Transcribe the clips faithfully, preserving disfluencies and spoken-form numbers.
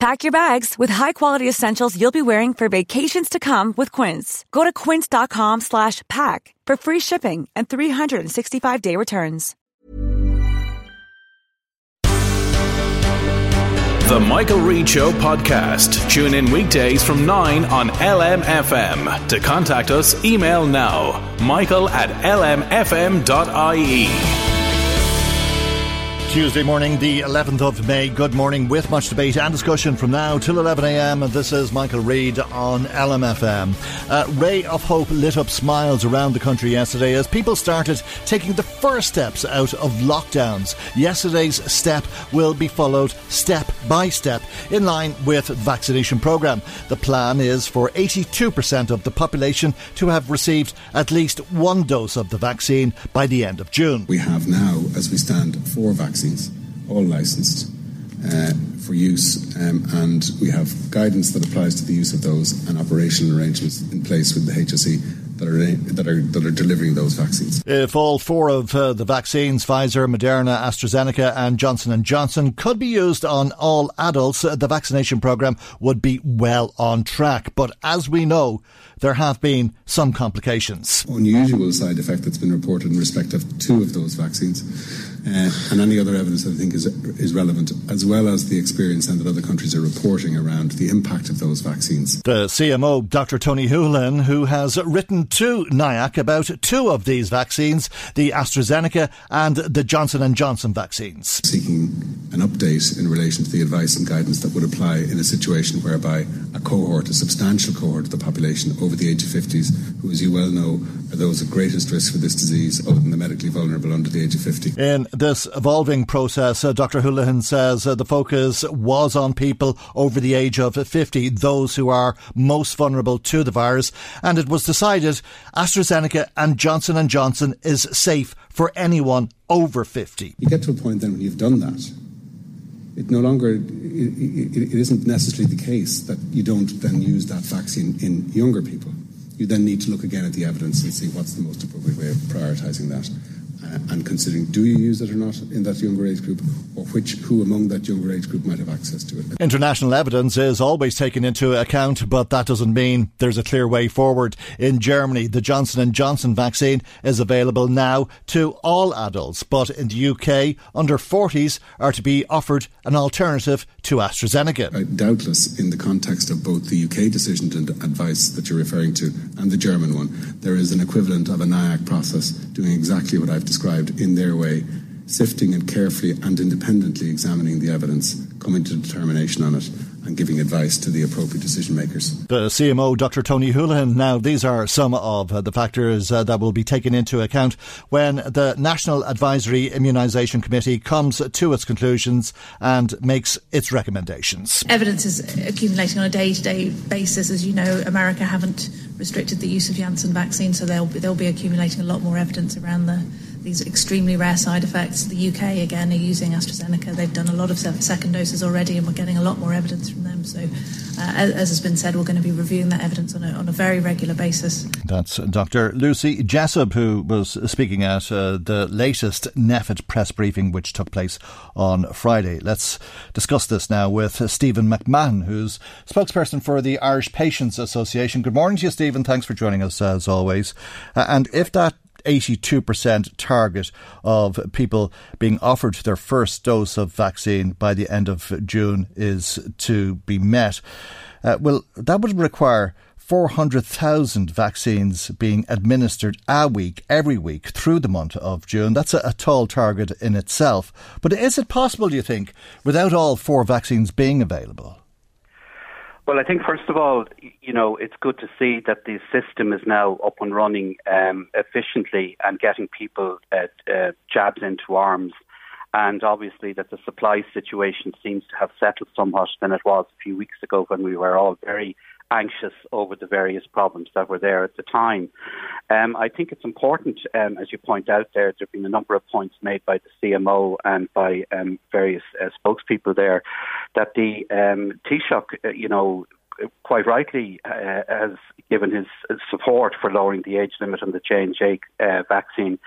Pack your bags with high-quality essentials you'll be wearing for vacations to come with Quince. Go to quince.com slash pack for free shipping and three sixty-five day returns. The Michael Reid Show podcast. Tune in weekdays from nine on L M F M. To contact us, email now, michael at l m f m dot i e. Tuesday morning, the eleventh of May. Good morning, with much debate and discussion from now till eleven a.m. This is Michael Reid on L M F M. A ray of hope lit up smiles around the country yesterday as people started taking the first steps out of lockdowns. Yesterday's step will be followed step by step in line with the vaccination programme. The plan is for eighty-two percent of the population to have received at least one dose of the vaccine by the end of June. We have now, as we stand, four vaccines. Vaccines, all licensed uh, for use, um, and we have guidance that applies to the use of those and operational arrangements in place with the H S E. That are, that are that are delivering those vaccines. If all four of uh, the vaccines, Pfizer, Moderna, AstraZeneca and Johnson and Johnson, could be used on all adults, the vaccination programme would be well on track. But as we know, there have been some complications. Unusual side effect that's been reported in respect of two of those vaccines uh, and any other evidence that I think is, is relevant, as well as the experience and that other countries are reporting around the impact of those vaccines. The C M O, Doctor Tony Holohan, who has written to N I A C about two of these vaccines, the AstraZeneca and the Johnson and Johnson vaccines. Seeking an update in relation to the advice and guidance that would apply in a situation whereby a cohort, a substantial cohort of the population over the age of fifties, who as you well know are those at greatest risk for this disease other than the medically vulnerable under the age of fifty. In this evolving process, uh, Doctor Holohan says uh, the focus was on people over the age of fifty, those who are most vulnerable to the virus, and it was decided AstraZeneca and Johnson and Johnson is safe for anyone over fifty. You get to a point then when you've done that, it no longer, it, it, it isn't necessarily the case that you don't then use that vaccine in younger people. You then need to look again at the evidence and see what's the most appropriate way of prioritising that. And considering, do you use it or not in that younger age group, or which, who among that younger age group might have access to it? International evidence is always taken into account, but that doesn't mean there's a clear way forward. In Germany, the Johnson and Johnson vaccine is available now to all adults, but in the U K, under forties are to be offered an alternative to AstraZeneca. Uh, doubtless, in the context of both the U K decision and advice that you're referring to and the German one, there is an equivalent of a N I A C process doing exactly what I've described in their way, sifting and carefully and independently examining the evidence, coming to determination on it and giving advice to the appropriate decision makers. The C M O, Doctor Tony Holohan. Now, these are some of the factors uh, that will be taken into account when the National Advisory Immunisation Committee comes to its conclusions and makes its recommendations. Evidence is accumulating on a day-to-day basis. As you know, America haven't restricted the use of Janssen vaccine, so they'll be, they'll be accumulating a lot more evidence around the these extremely rare side effects. The U K, again, are using AstraZeneca. They've done a lot of second doses already, and we're getting a lot more evidence from them. So, uh, as, as has been said, we're going to be reviewing that evidence on a, on a very regular basis. That's Doctor Lucy Jessup, who was speaking at uh, the latest N E F I D press briefing, which took place on Friday. Let's discuss this now with Stephen McMahon, who's spokesperson for the Irish Patients Association. Good morning to you, Stephen. Thanks for joining us, as always. Uh, and if that eighty-two percent target of people being offered their first dose of vaccine by the end of June is to be met, Uh, well, that would require four hundred thousand vaccines being administered a week, every week, through the month of June. That's a, a tall target in itself. But is it possible, do you think, without all four vaccines being available? Well, I think, first of all, you know, it's good to see that the system is now up and running um, efficiently and getting people uh, uh, jabs into arms. And obviously that the supply situation seems to have settled somewhat than it was a few weeks ago when we were all very anxious over the various problems that were there at the time. Um, I think it's important, um, as you point out there, there have been a number of points made by the C M O and by um, various uh, spokespeople there, that the um, Taoiseach, uh, you know, quite rightly uh, has given his support for lowering the age limit on the J and J uh, vaccine.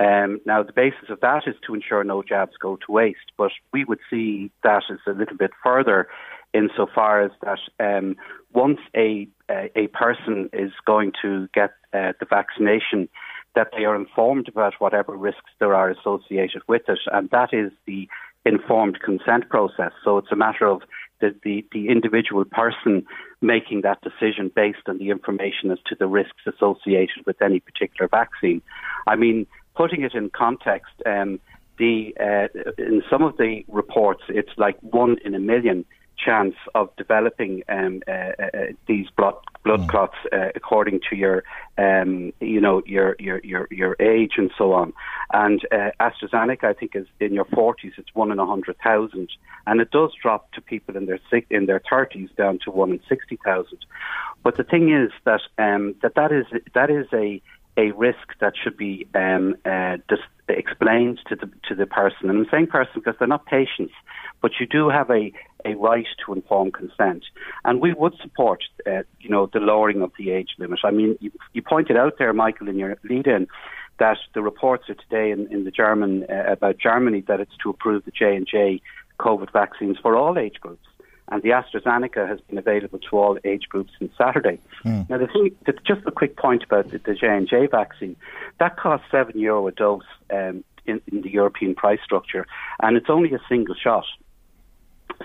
Um, now, the basis of that is to ensure no jabs go to waste, but we would see that as a little bit further insofar as that um, once a, a, a person is going to get uh, the vaccination, that they are informed about whatever risks there are associated with it, and that is the informed consent process. So it's a matter of the, the, the individual person making that decision based on the information as to the risks associated with any particular vaccine. I mean, putting it in context, um, the uh, in some of the reports, it's like one in a million chance of developing um, uh, uh, these blood blood mm. clots uh, according to your, um, you know, your your your your age and so on. And uh, AstraZeneca, I think, is in your forties. It's one in a hundred thousand, and it does drop to people in their in their thirties down to one in sixty thousand. But the thing is that um, that that is that is a a risk that should be um, uh, dis- explained to the to the person. And I'm saying person because they're not patients, but you do have a, a right to informed consent. And we would support, uh, you know, the lowering of the age limit. I mean, you, you pointed out there, Michael, in your lead-in, that the reports are today in, in the German uh, about Germany that it's to approve the J and J COVID vaccines for all age groups. And the AstraZeneca has been available to all age groups since Saturday. Mm. Now, the thing, just a quick point about the, the J and J vaccine, that costs seven euro a dose um, in, in the European price structure, and it's only a single shot.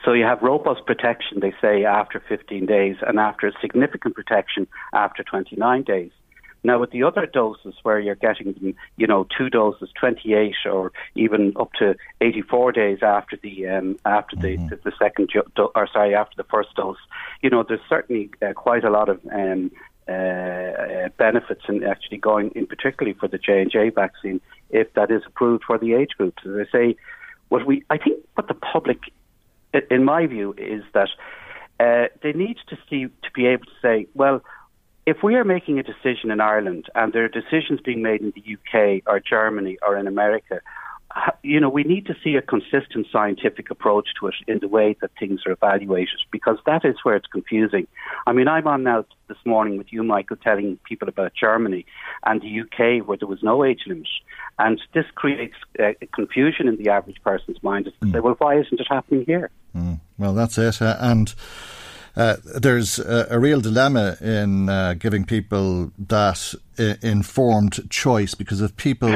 So you have robust protection, they say, after fifteen days, and after significant protection after twenty-nine days. Now, with the other doses where you're getting, you know, two doses, twenty-eight or even up to eighty-four days after the um, after mm-hmm. the, the second do- or sorry after the first dose, you know, there's certainly uh, quite a lot of um, uh, benefits in actually going, in particularly for the J and J vaccine, if that is approved for the age groups. As I say, what we I think what the public, in my view, is that uh, they need to see to be able to say, well, if we are making a decision in Ireland and there are decisions being made in the U K or Germany or in America, you know, we need to see a consistent scientific approach to it in the way that things are evaluated, because that is where it's confusing. I mean, I'm on now this morning with you, Michael, telling people about Germany and the U K where there was no age limit. And this creates uh, confusion in the average person's mind as to mm. say, well, why isn't it happening here? Mm. Well, that's it. Uh, and... Uh, there's a, a real dilemma in uh, giving people that I- informed choice, because if people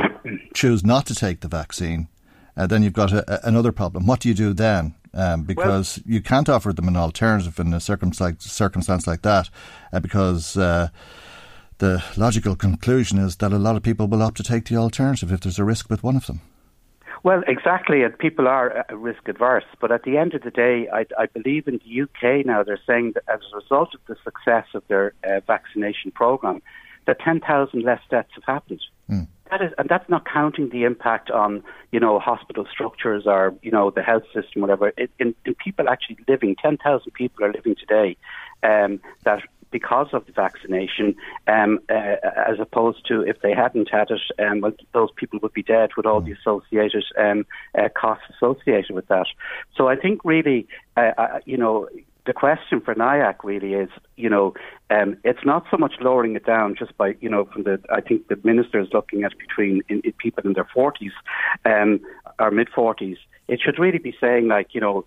choose not to take the vaccine, uh, then you've got a, a, another problem. What do you do then? Um, because well, you can't offer them an alternative in a circumstance, circumstance like that, uh, because uh, the logical conclusion is that a lot of people will opt to take the alternative if there's a risk with one of them. Well, exactly, and people are risk adverse. But at the end of the day, I, I believe in the U K now, they're saying that as a result of the success of their uh, vaccination programme, that ten thousand less deaths have happened. Mm. That is, and that's not counting the impact on, you know, hospital structures or, you know, the health system, whatever. It, in, in people actually living, ten thousand people are living today um, that because of the vaccination, um, uh, as opposed to if they hadn't had it, um, well, those people would be dead with all mm. the associated um, uh, costs associated with that. So I think really, uh, uh, you know, the question for N I A C really is, you know, um, it's not so much lowering it down just by, you know, from the, I think the minister is looking at between in, in people in their forties um, or mid-forties. It should really be saying, like, you know,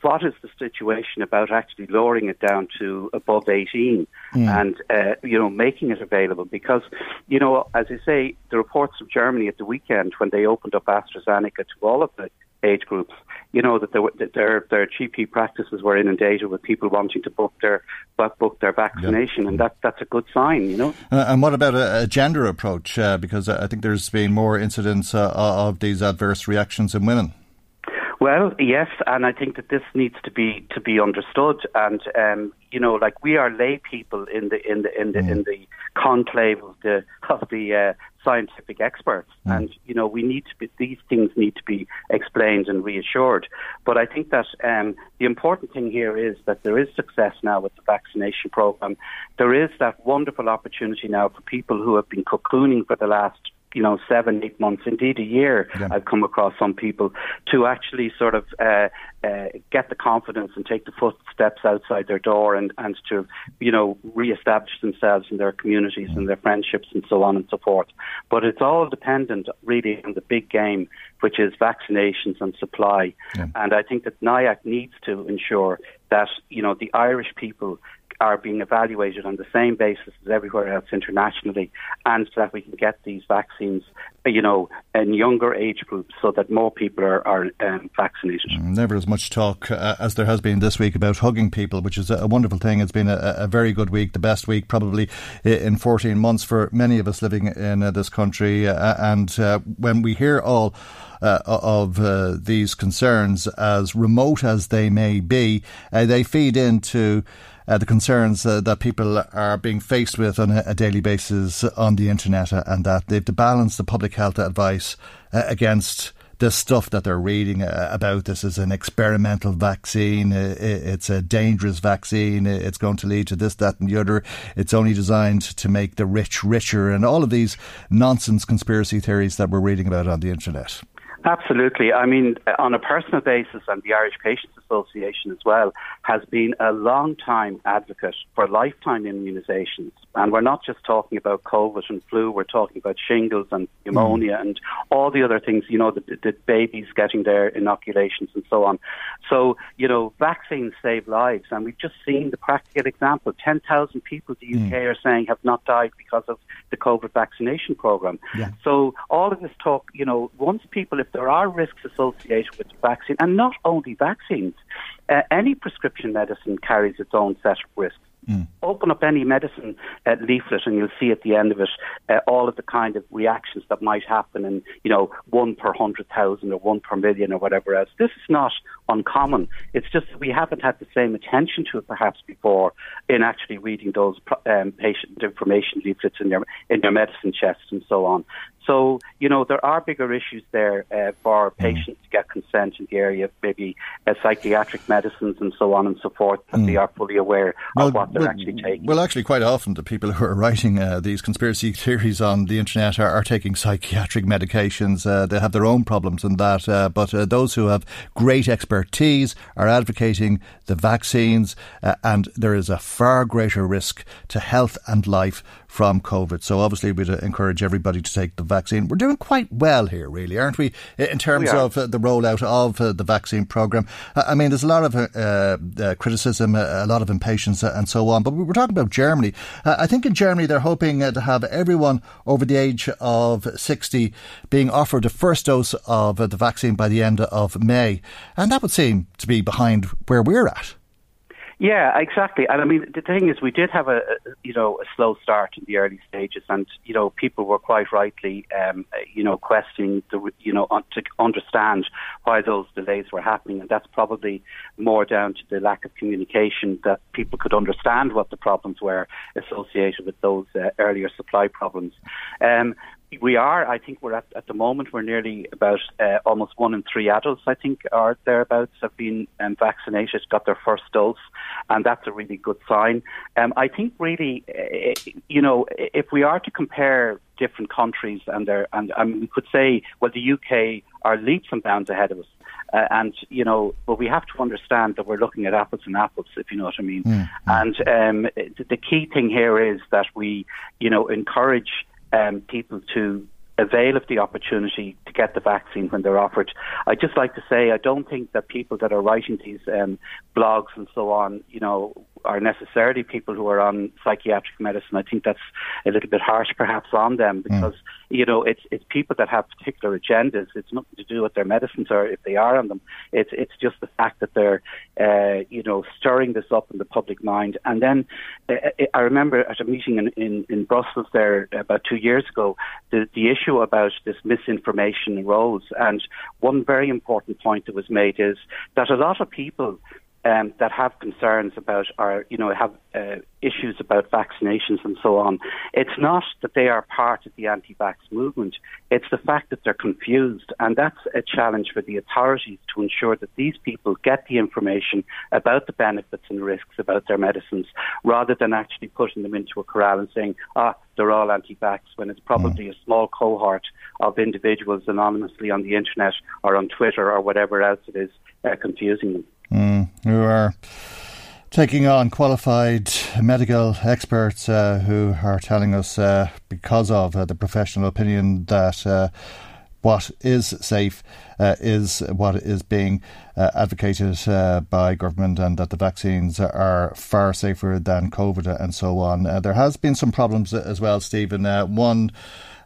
what is the situation about actually lowering it down to above eighteen mm. and, uh, you know, making it available? Because, you know, as I say, the reports of Germany at the weekend when they opened up AstraZeneca to all of the age groups, you know, that, there, that their their G P practices were inundated with people wanting to book their book their vaccination, yeah. and that that's a good sign, you know. Uh, and what about a, a gender approach? Uh, because I think there's been more incidents uh, of these adverse reactions in women. Well, yes, and I think that this needs to be to be understood, and um, you know, like we are lay people in the in the in the mm. in the conclave of the of the uh, scientific experts, mm. and you know, we need to be, these things need to be explained and reassured. But I think that um, the important thing here is that there is success now with the vaccination program. There is that wonderful opportunity now for people who have been cocooning for the last, you know, seven, eight months, indeed a year, yeah. I've come across some people, to actually sort of uh, uh, get the confidence and take the footsteps outside their door and, and to, you know, reestablish themselves in their communities mm. and their friendships and so on and so forth. But it's all dependent really on the big game, which is vaccinations and supply. Yeah. And I think that N I A C needs to ensure that, you know, the Irish people are being evaluated on the same basis as everywhere else internationally, and so that we can get these vaccines, you know, in younger age groups, so that more people are, are um, vaccinated. Never as much talk uh, as there has been this week about hugging people, which is a wonderful thing. It's been a, a very good week, the best week probably in fourteen months for many of us living in uh, this country. Uh, and uh, when we hear all Uh, of uh, these concerns, as remote as they may be, uh, they feed into uh, the concerns uh, that people are being faced with on a daily basis on the internet, uh, and that they have to balance the public health advice uh, against this stuff that they're reading uh, about. This is an experimental vaccine, uh, it's a dangerous vaccine, it's going to lead to this, that and the other, it's only designed to make the rich richer, and all of these nonsense conspiracy theories that we're reading about on the internet. Absolutely. I mean, on a personal basis, and the Irish Patients Association as well has been a long-time advocate for lifetime immunisations. And we're not just talking about COVID and flu, we're talking about shingles and pneumonia mm. and all the other things, you know, the, the babies getting their inoculations and so on. So, you know, vaccines save lives. And we've just seen the practical example. ten thousand people in the U K mm. are saying have not died because of the COVID vaccination programme. Yeah. So all of this talk, you know, once people, if there are risks associated with the vaccine, and not only vaccines, uh, any prescription medicine carries its own set of risks. Mm. Open up any medicine uh, leaflet and you'll see at the end of it uh, all of the kind of reactions that might happen, and, you know, one per hundred thousand or one per million or whatever else. This is not uncommon. It's just that we haven't had the same attention to it perhaps before in actually reading those um, patient information leaflets in their, in their medicine chests and so on. So, you know, there are bigger issues there uh, for patients mm. to get consent in the area of maybe uh, psychiatric medicines and so on and so forth, that mm. they are fully aware well, of what they're well, actually taking. Well, actually, quite often the people who are writing uh, these conspiracy theories on the internet are, are taking psychiatric medications. Uh, they have their own problems in that. Uh, but uh, those who have great expertise are advocating the vaccines, uh, and there is a far greater risk to health and life from COVID. So obviously we'd encourage everybody to take the vaccine. Vaccine. We're doing quite well here, really, aren't we, in terms we of uh, the rollout of uh, the vaccine programme? Uh, I mean, there's a lot of uh, uh, criticism, a, a lot of impatience uh, and so on, but we were talking about Germany. Uh, I think in Germany they're hoping uh, to have everyone over the age of sixty being offered a first dose of uh, the vaccine by the end of May. And that would seem to be behind where we're at. Yeah, exactly. And I mean, the thing is, we did have a, you know, a slow start in the early stages, and, you know, people were quite rightly, um, you know, questioning the, you know, un- to understand why those delays were happening. And that's probably more down to the lack of communication, that people could understand what the problems were associated with those uh, earlier supply problems. Um, We are, I think we're at, at the moment, we're nearly about uh, almost one in three adults, I think, or thereabouts, have been um, vaccinated, got their first dose, and that's a really good sign. Um, I think really, uh, you know, if we are to compare different countries, and, their, and I mean, we could say, well, the U K are leaps and bounds ahead of us. Uh, and, you know, but we have to understand that we're looking at apples and apples, if you know what I mean. Mm. And um, the key thing here is that we, you know, encourage Um, people to avail of the opportunity to get the vaccine when they're offered. I'd just like to say I don't think that people that are writing these um, blogs and so on, you know, are necessarily people who are on psychiatric medicine. I think that's a little bit harsh perhaps on them because, mm. you know, it's it's people that have particular agendas. It's nothing to do with their medicines or if they are on them. It's it's just the fact that they're, uh, you know, stirring this up in the public mind. And then uh, I remember at a meeting in, in, in Brussels there about two years ago, the, the issue about this misinformation arose. And one very important point that was made is that a lot of people Um, that have concerns about or, you know, have uh, issues about vaccinations and so on. It's not that they are part of the anti-vax movement. It's the fact that they're confused. And that's a challenge for the authorities to ensure that these people get the information about the benefits and risks about their medicines rather than actually pushing them into a corral and saying, ah, they're all anti-vax, when it's probably mm. a small cohort of individuals anonymously on the internet or on Twitter or whatever else it is uh, confusing them. Mm, who are taking on qualified medical experts uh, who are telling us uh, because of uh, the professional opinion that uh, what is safe uh, is what is being uh, advocated uh, by government, and that the vaccines are far safer than COVID and so on. Uh, there has been some problems as well, Stephen. Uh, one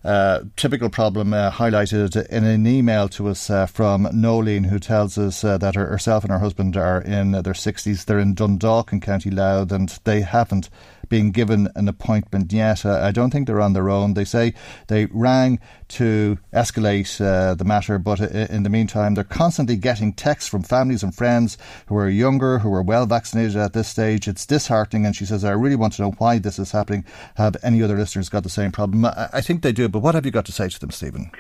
Uh, typical problem uh, highlighted in an email to us uh, from Nolene, who tells us uh, that her, herself and her husband are in their sixties. They're in Dundalk in County Louth, and they haven't been given an appointment yet. Uh, I don't think they're on their own. They say they rang to escalate uh, the matter, but in the meantime, they're constantly getting texts from families and friends who are younger, who are well vaccinated at this stage. It's disheartening, and she says, I really want to know why this is happening. Have any other listeners got the same problem? I, I think they do, but what have you got to say to them, Stephen?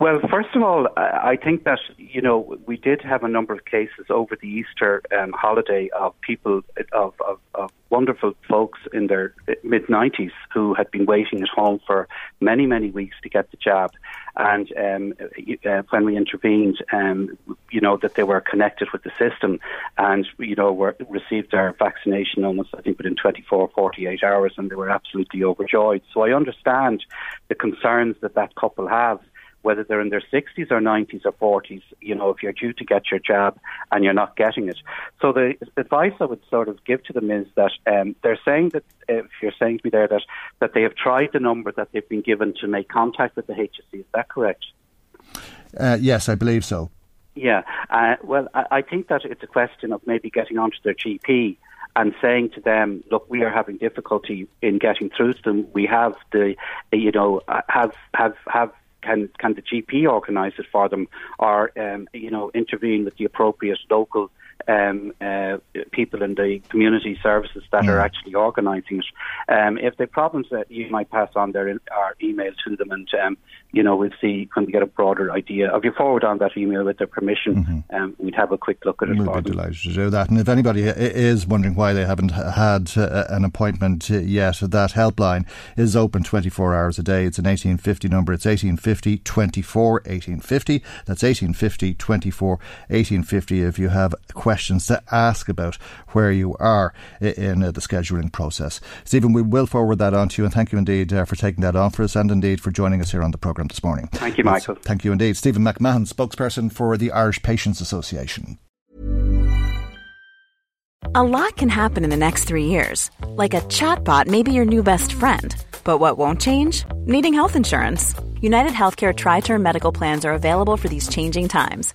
Well, first of all, I think that, you know, we did have a number of cases over the Easter um, holiday of people, of, of, of wonderful folks in their mid-nineties who had been waiting at home for many, many weeks to get the jab. And um, uh, when we intervened, um, you know, that they were connected with the system and, you know, were received their vaccination almost, I think, within twenty-four, forty-eight hours, and they were absolutely overjoyed. So I understand the concerns that that couple have, whether they're in their sixties or nineties or forties, you know, if you're due to get your jab and you're not getting it. So the advice I would sort of give to them is that um, they're saying that, if you're saying to me there, that, that they have tried the number that they've been given to make contact with the H S E. Is that correct? Uh, yes, I believe so. Yeah. Uh, well, I, I think that it's a question of maybe getting onto their G P and saying to them, look, we are having difficulty in getting through to them. We have the, you know, have, have, have, Can can the G P organise it for them, or um, you know, intervene with the appropriate local um, uh, people in the community services that yeah. are actually organising it? Um, if there are problems, that you might pass on their our email to them, and um, you know, we'll see when we get a broader idea. If you forward on that email with their permission, mm-hmm. um, we'd have a quick look at it. We'd we'll be them. delighted to do that. And if anybody is wondering why they haven't had uh, an appointment yet, that helpline is open twenty-four hours a day. It's an eighteen fifty number. It's eighteen fifty, twenty-four, eighteen fifty. That's eighteen fifty, twenty-four, eighteen fifty if you have questions to ask about where you are in uh, the scheduling process. Stephen, we will forward that on to you, and thank you indeed uh, for taking that on for us, and indeed for joining us here on the programme this morning. Thank you, Michael. That's, thank you indeed. Stephen McMahon, spokesperson for the Irish Patients Association. A lot can happen in the next three years. Like a chatbot may be your new best friend. But what won't change? Needing health insurance. UnitedHealthcare Tri-Term Medical Plans are available for these changing times.